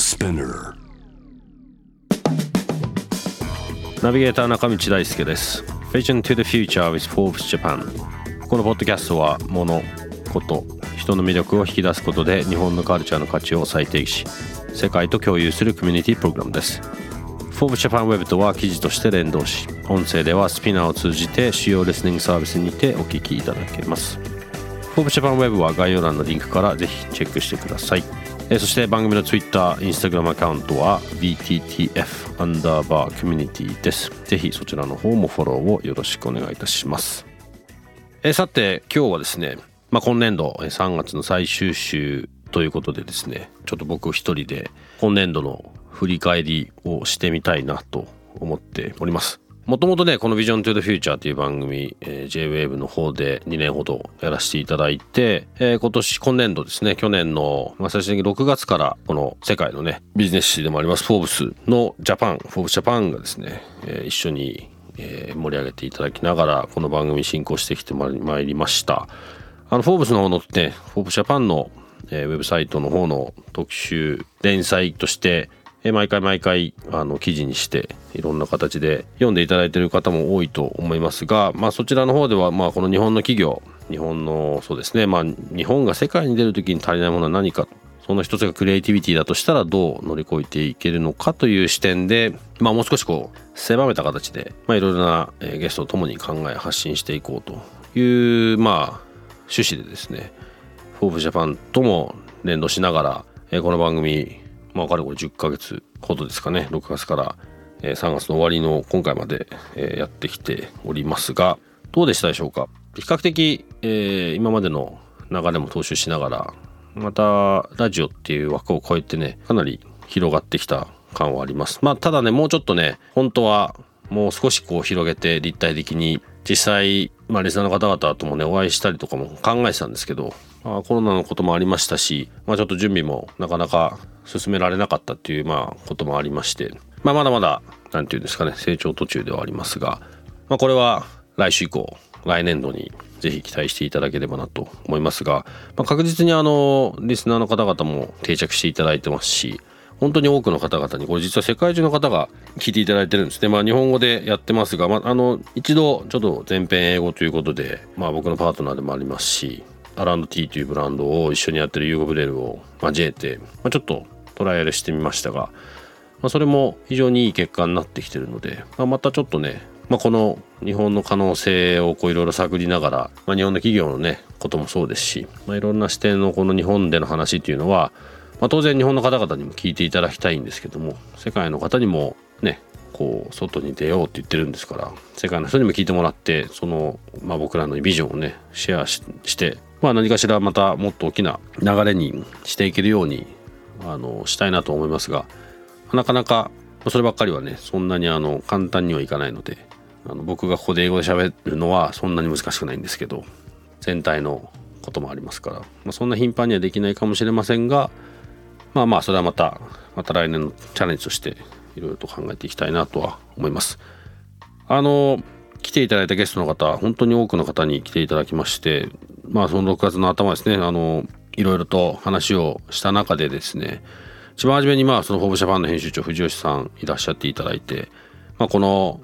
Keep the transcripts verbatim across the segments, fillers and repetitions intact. スピナーナビゲーター中道大輔です。 Vision to the Future with Forbes Japan。 このポッドキャストは物、こと、人の魅力を引き出すことで日本のカルチャーの価値を再定義し、世界と共有するコミュニティプログラムです。 Forbes Japan web とは記事として連動し、音声ではスピナーを通じて主要リスニングサービスにてお聞きいただけます。 Forbes Japan web は概要欄のリンクからぜひチェックしてください。そして番組の Twitter、Instagram アカウントは ビーティーティーエフ アンダーバーコミュニティです。ぜひそちらの方もフォローをよろしくお願いいたします。えさて今日はですね、まあ、今年度さんがつの最終週ということでですね、ちょっと僕一人で今年度の振り返りをしてみたいなと思っております。もともとね、この Vision to the Future という番組、えー、J-Wave の方でにねんほどやらせていただいて、えー、今年、今年度ですね、去年の、まあ、最終的にろくがつから、この世界のね、ビジネス誌でもあります、Forbes のジャパン、Forbes Japan がですね、えー、一緒に、えー、盛り上げていただきながら、この番組進行してきてまいりました。あの、Forbes の方のね、Forbes Japan の、えー、ウェブサイトの方の特集、連載として、毎回毎回あの記事にしていろんな形で読んでいただいている方も多いと思いますが、まあ、そちらの方ではまあこの日本の企業日本のそうですね、まあ、日本が世界に出るときに足りないものは何か、その一つがクリエイティビティだとしたらどう乗り越えていけるのかという視点で、まあ、もう少しこう狭めた形で、まあ、いろいろなゲストと共に考え発信していこうという、まあ、趣旨でですね、Forbes Japan とも連動しながらこの番組まあ、かれこれじゅっかげつほどですかね、ろくがつからさんがつの終わりの今回までやってきておりますが、どうでしたでしょうか。比較的、えー、今までの流れも踏襲しながら、またラジオっていう枠を超えてね、かなり広がってきた感はあります。まあ、ただね、もうちょっとね、本当はもう少しこう広げて立体的に実際、まあ、リスナーの方々ともね、お会いしたりとかも考えてたんですけど、まあ、コロナのこともありましたし、まあ、ちょっと準備もなかなか進められなかったっていう、まあ、こともありまして、まあ、まだまだなんていうんですかね、成長途中ではありますが、まあ、これは来週以降、来年度にぜひ期待していただければなと思いますが、まあ、確実にあのリスナーの方々も定着していただいてますし、本当に多くの方々にこれ実は世界中の方が聞いていただいてるんですね。まあ、日本語でやってますが、まあ、あの一度ちょっと前編英語ということで、まあ、僕のパートナーでもありますし、アールアンドティー というブランドを一緒にやってるユーゴブレルを交えて、まあ、ちょっとトライアルしてみましたが、まあ、それも非常にいい結果になってきてるので、まあ、またちょっとね、まあ、この日本の可能性をこういろいろ探りながら、まあ、日本の企業のねこともそうですし、まあ、いろんな視点のこの日本での話というのは、まあ、当然日本の方々にも聞いていただきたいんですけども、世界の方にもね、こう外に出ようって言ってるんですから、世界の人にも聞いてもらって、その、まあ、僕らのビジョンをねシェア し, して、まあ、何かしらまたもっと大きな流れにしていけるようにあのしたいなと思いますが、なかなかそればっかりはね、そんなにあの簡単にはいかないので、あの僕がここで英語で喋るのはそんなに難しくないんですけど、全体のこともありますから、まあ、そんな頻繁にはできないかもしれませんが、まあまあそれはまたまた来年のチャレンジとしていろいろと考えていきたいなとは思います。あの来ていただいたゲストの方、本当に多くの方に来ていただきまして、まあそのろくがつの頭ですね、あのいろいろと話をした中でですね、一番初めにまあそのフォーブジャパンの編集長藤吉さんいらっしゃっていただいて、まあこの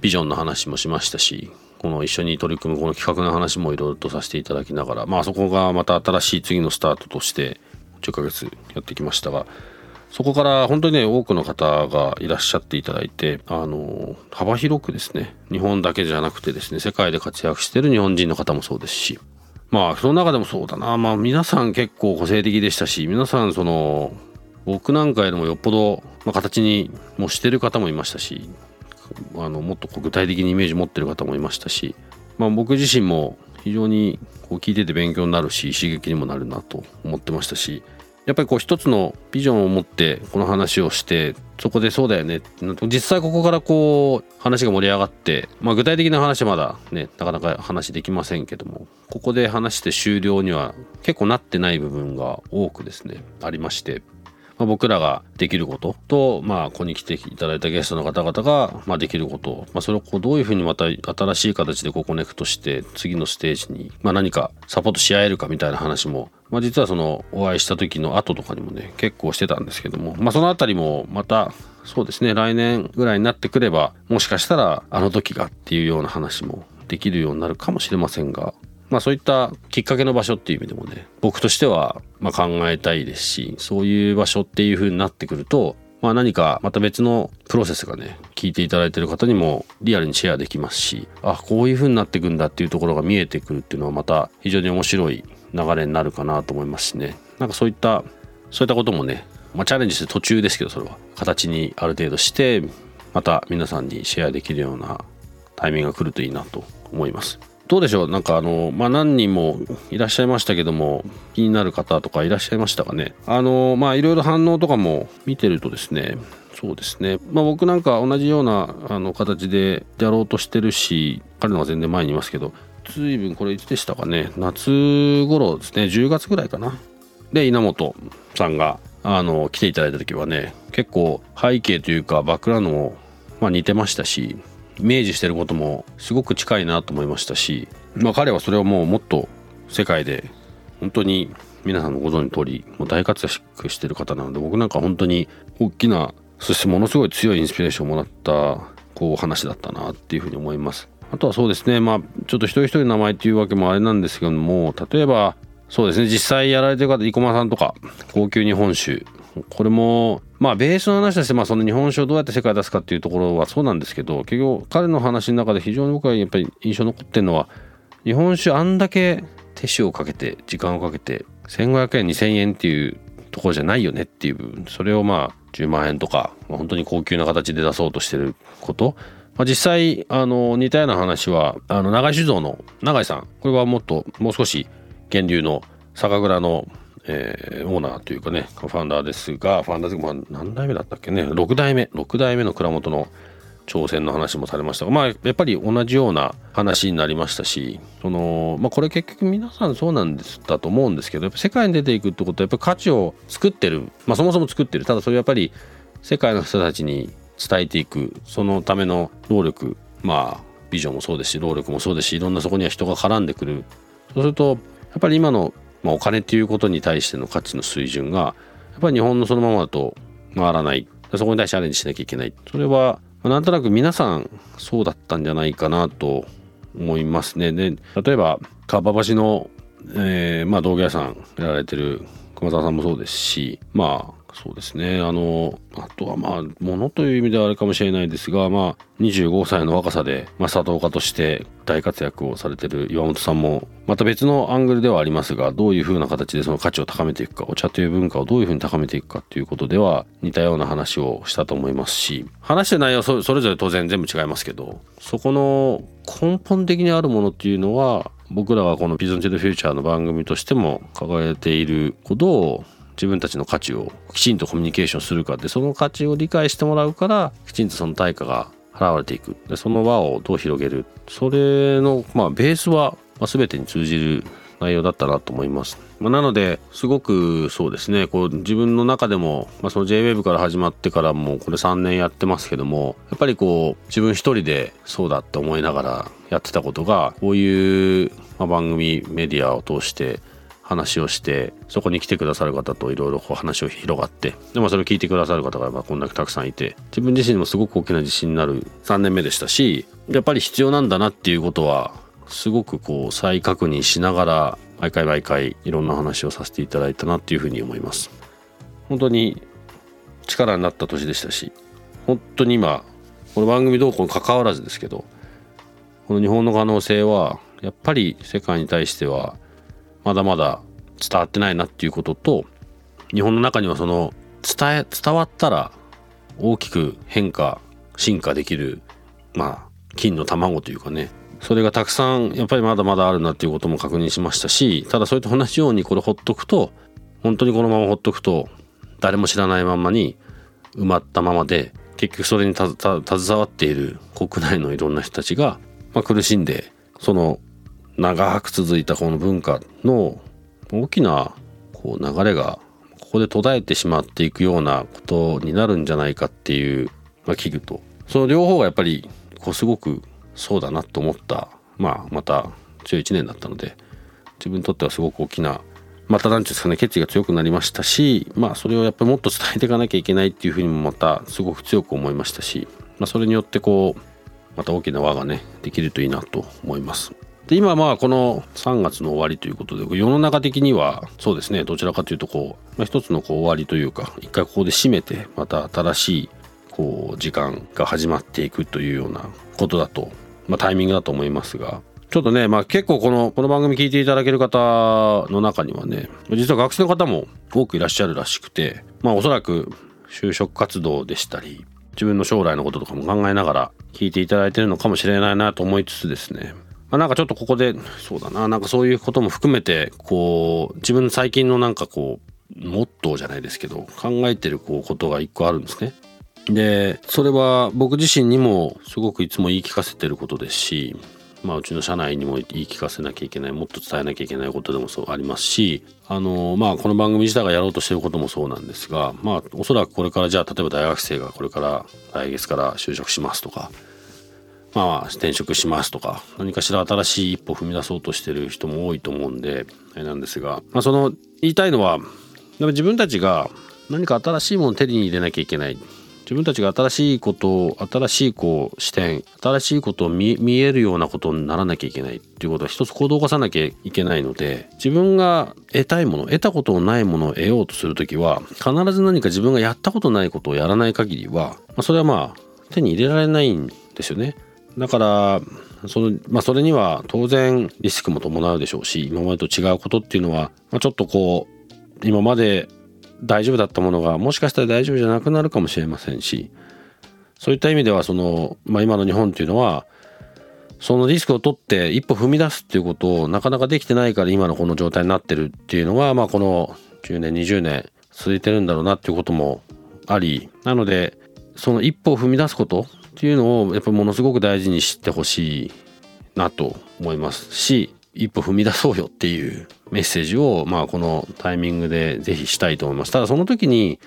ビジョンの話もしましたし、この一緒に取り組むこの企画の話もいろいろとさせていただきながら、まあそこがまた新しい次のスタートとしてじゅっかげつやってきましたが、そこから本当にね、多くの方がいらっしゃっていただいて、あの幅広くですね、日本だけじゃなくてですね、世界で活躍している日本人の方もそうですし、まあその中でもそうだな、まあ皆さん結構個性的でしたし、皆さんその僕なんかよりもよっぽど、まあ、形にもしてる方もいましたし、あのもっと具体的にイメージ持ってる方もいましたし、まあ、僕自身も非常にこう聞いてて勉強になるし刺激にもなるなと思ってましたし、やっぱりこう一つのビジョンを持ってこの話をして、そこでそうだよね、実際ここからこう話が盛り上がって、まあ、具体的な話はまだねなかなか話できませんけども、ここで話して終了には結構なってない部分が多くですねありまして、まあ、僕らができることと、まあここに来ていただいたゲストの方々がまあできること、まあ、それをこうどういうふうにまた新しい形でこうコネクトして次のステージにまあ何かサポートし合えるかみたいな話もまあ、実はそのお会いした時の後とかにもね結構してたんですけども、まあそのあたりもまたそうですね来年ぐらいになってくれば、もしかしたらあの時がっていうような話もできるようになるかもしれませんが、まあそういったきっかけの場所っていう意味でもね僕としてはまあ考えたいですし、そういう場所っていう風になってくると、まあ何かまた別のプロセスがね聞いていただいている方にもリアルにシェアできますし、あこういう風になっていくんだっていうところが見えてくるっていうのはまた非常に面白い流れになるかなと思いますしね、なんかそういったそういったこともね、まあ、チャレンジする途中ですけど、それは形にある程度してまた皆さんにシェアできるようなタイミングが来るといいなと思います。どうでしょう、なんかあの、まあ、何人もいらっしゃいましたけども、気になる方とかいらっしゃいましたかね。あのまあいろいろ反応とかも見てるとですね、そうですね、まあ、僕なんか同じようなあの形でやろうとしてるし、彼のは全然前にいますけど、随分これいつでしたかね、夏頃ですね、じゅうがつぐらいかなで稲本さんがあの来ていただいた時はね、結構背景というかバックグラウンドも、まあ、似てましたし、イメージしてることもすごく近いなと思いましたし、まあ、彼はそれをもうもっと世界で本当に皆さんのご存じの通りもう大活躍してる方なので、僕なんか本当に大きな、そしてものすごい強いインスピレーションをもらったこう話だったなっていうふうに思います。あとはそうですね、まあちょっと一人一人の名前というわけもあれなんですけども、例えばそうですね、実際やられてる方、生駒さんとか高級日本酒、これもまあベースの話として、まあその日本酒をどうやって世界出すかっていうところはそうなんですけど、結局彼の話の中で非常に僕はやっぱり印象残ってるのは、日本酒あんだけ手塩をかけて時間をかけてせんごひゃくえんにせんえんっていうところじゃないよねっていう部分、それをまあじゅうまんえんとか、まあ、本当に高級な形で出そうとしてること。まあ、実際あの似たような話はあの永井酒造の永井さん、これはもっともう少し源流の酒蔵の、えー、オーナーというかねファウンダーですが、ファウンダーまあ何代目だったっけね、ろくだいめの蔵元の挑戦の話もされましたが、まあやっぱり同じような話になりましたし、その、まあ、これ結局皆さんそうなんですだと思うんですけど、やっぱ世界に出ていくってことはやっぱ価値を作ってる、まあ、そもそも作ってる、ただそれやっぱり世界の人たちに伝えていく、そのための労力、まあビジョンもそうですし労力もそうですし、いろんなそこには人が絡んでくる。そうするとやっぱり今の、まあ、お金っていうことに対しての価値の水準がやっぱり日本のそのままだと回らない、そこに対してアレンジしなきゃいけない。それはなんとなく皆さんそうだったんじゃないかなと思いますね。で例えばかっぱ橋の、えーまあ、道具屋さんやられてる熊沢さんもそうですし、まあそうですね、あのあとはまあ物という意味ではあれかもしれないですが、まあ、にじゅうごさいの若さで、まあ、茶道家として大活躍をされてる岩本さんもまた別のアングルではありますが、どういう風な形でその価値を高めていくか、お茶という文化をどういう風に高めていくかということでは似たような話をしたと思いますし、話してる内容はそれぞれ当然全部違いますけど、そこの根本的にあるものっていうのは、僕らはこのビジョン・トゥ・フューチャーの番組としても掲げていることを、自分たちの価値をきちんとコミュニケーションするかで、その価値を理解してもらうからきちんとその対価が払われていく、でその輪をどう広げる、それの、まあ、ベースは、まあ、全てに通じる内容だったなと思います、まあ、なのですごくそうですね、こう自分の中でも、まあ、その J-ウェーブ から始まってからもうこれさんねんやってますけども、やっぱりこう自分一人でそうだって思いながらやってたことが、こういう、まあ、番組メディアを通して話をして、そこに来てくださる方といろいろ話を広がって、でもそれを聞いてくださる方がまあこんだけたくさんいて、自分自身もすごく大きな自信になるさんねんめでしたし、やっぱり必要なんだなっていうことはすごくこう再確認しながら、毎回毎回いろんな話をさせていただいたなっていうふうに思います。本当に力になった年でしたし、本当に今この番組動向に関わらずですけど、この日本の可能性はやっぱり世界に対してはまだまだ伝わってないなっていうことと、日本の中にはその伝え伝わったら大きく変化進化できる、まあ金の卵というかね、それがたくさんやっぱりまだまだあるなっていうことも確認しましたし、ただそれと同じようにこれほっとくと本当にこのまま放っとくと誰も知らないままに埋まったままで、結局それにたた携わっている国内のいろんな人たちが、まあ、苦しんで、その長く続いたこの文化の大きなこう流れがここで途絶えてしまっていくようなことになるんじゃないかっていう、まあ、危惧と、その両方がやっぱりこうすごくそうだなと思った、まあ、またじゅういちねんだったので、自分にとってはすごく大きな、またなんていうんですかね、決意が強くなりましたし、まあ、それをやっぱりもっと伝えていかなきゃいけないっていうふうにもまたすごく強く思いましたし、まあ、それによってこうまた大きな輪がねできるといいなと思います。で、今まあこのさんがつの終わりということで、世の中的にはそうですね、どちらかというとこう、まあ、一つのこう終わりというか、一回ここで締めてまた新しいこう時間が始まっていくというようなことだと、まあ、タイミングだと思いますが、ちょっとね、まあ、結構このこの番組聞いていただける方の中にはね、実は学生の方も多くいらっしゃるらしくて、まあ、おそらく就職活動でしたり、自分の将来のこととかも考えながら聞いていただいてるのかもしれないなと思いつつですね、まあ、なんかちょっとここでそうだな、なんかそういうことも含めてこう自分の最近のなんかこうモットーじゃないですけど、考えてるこうことが一個あるんですね。で、それは僕自身にもすごくいつも言い聞かせてることですし、まあ、うちの社内にも言い聞かせなきゃいけない、もっと伝えなきゃいけないことでもそうありますし、あの、まあ、この番組自体がやろうとしていることもそうなんですが、まあ、おそらくこれから、じゃあ、例えば大学生がこれから来月から就職しますとか、まあ、転職しますとか、何かしら新しい一歩踏み出そうとしている人も多いと思うんで、あれなんですが、まあ、その、言いたいのは、自分たちが何か新しいものを手に入れなきゃいけない。自分たちが新しいことを、新しいこう視点、新しいことを 見, 見えるようなことにならなきゃいけないっていうことは、一つ行動を起こさなきゃいけないので、自分が得たいもの、得たことのないものを得ようとするときは、必ず何か自分がやったことないことをやらない限りは、まあ、それはまあ手に入れられないんですよね。だからその、まあ、それには当然リスクも伴うでしょうし、今までと違うことっていうのは、まあ、ちょっとこう今まで大丈夫だったものが、もしかしたら大丈夫じゃなくなるかもしれませんし、そういった意味ではその、まあ、今の日本というのはそのリスクを取って一歩踏み出すっていうことをなかなかできてないから、今のこの状態になってるっていうのが、まあ、このじゅうねんにじゅうねん続いてるんだろうなっていうこともあり、なのでその一歩を踏み出すことっていうのをやっぱりものすごく大事にしてほしいなと思いますし、一歩踏み出そうよっていうメッセージを、まあ、このタイミングでぜひしたいと思います。ただその時に、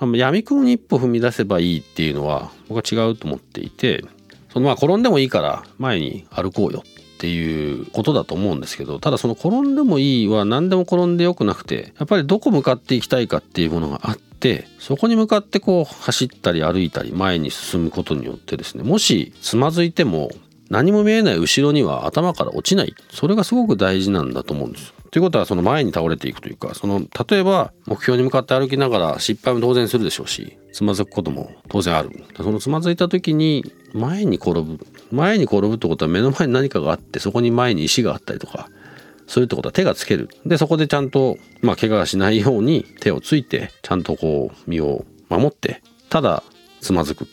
まあ、闇雲に一歩踏み出せばいいっていうのは僕は違うと思っていて、そのまあ転んでもいいから前に歩こうよっていうことだと思うんですけど、ただその転んでもいいは何でも転んでよくなくて、やっぱりどこ向かっていきたいかっていうものがあって、そこに向かってこう走ったり歩いたり前に進むことによってですね、もしつまずいても何も見えない後ろには頭から落ちない。それがすごく大事なんだと思うんですよ。ということは、その前に倒れていくというか、その例えば目標に向かって歩きながら失敗も当然するでしょうし、つまずくことも当然ある。そのつまずいた時に前に転ぶ。前に転ぶってことは目の前に何かがあって、そこに前に石があったりとか、そういうってことは手がつける。で、そこでちゃんと、まあ、怪我がしないように手をついて、ちゃんとこう身を守って、ただつまずく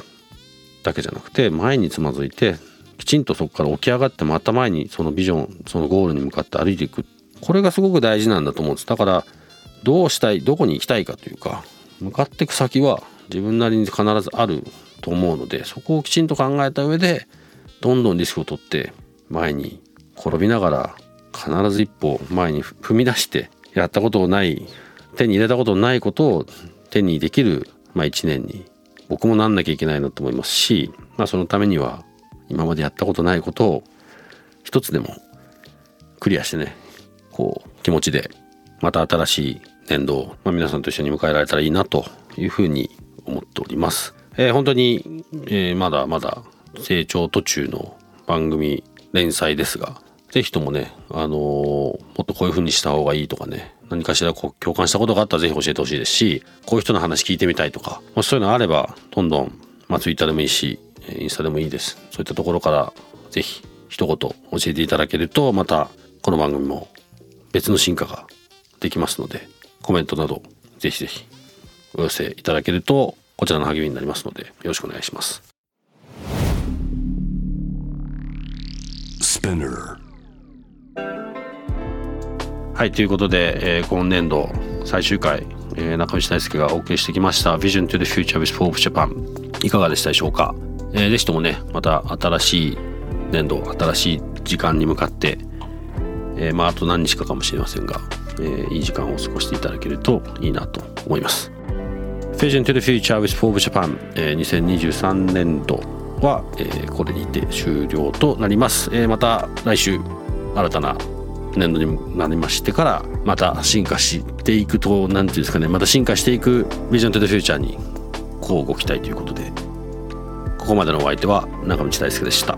だけじゃなくて、前につまずいて、きちんとそこから起き上がって、また前にそのビジョン、そのゴールに向かって歩いていく、これがすごく大事なんだと思うんです。だからどうしたい、どこに行きたいかというか、向かっていく先は自分なりに必ずあると思うので、そこをきちんと考えた上でどんどんリスクを取って前に転びながら、必ず一歩前に踏み出して、やったことのない、手に入れたことのないことを手にできる、まあ、いちねんに僕もなんなきゃいけないなと思いますし、まあ、そのためには今までやったことないことを一つでもクリアしてね、こう気持ちでまた新しい年度を、まあ、皆さんと一緒に迎えられたらいいなというふうに思っております。えー、本当に、えー、まだまだ成長途中の番組連載ですが、ぜひともね、あのー、もっとこういうふうにした方がいいとかね、何かしらこう共感したことがあったらぜひ教えてほしいですし、こういう人の話聞いてみたいとか、もしそういうのあればどんどん、まあ、Twitter でもいいし、インスタでもいいです。そういったところからぜひ一言教えていただけると、またこの番組も別の進化ができますので、コメントなどぜひぜひお寄せいただけるとこちらの励みになりますので、よろしくお願いします。 Spinner、 はい、ということで、えー、今年度最終回、えー、中道大輔がお送りしてきました「Vision to the Future with Forbes Japan」いかがでしたでしょうか。えー、ぜひともね、また新しい年度、新しい時間に向かって、えー、まああと何日かかもしれませんが、えー、いい時間を過ごしていただけるといいなと思います。 Vision to the Future with Forbes Japan、えー、にせんにじゅうさんねんどは、えー、これにて終了となります。えー、また来週新たな年度になりましてから、また進化していくと、なんていうんですかね、また進化していく Vision to the Future にこうご期待ということで、ここまでのお相手は中道大輔でした。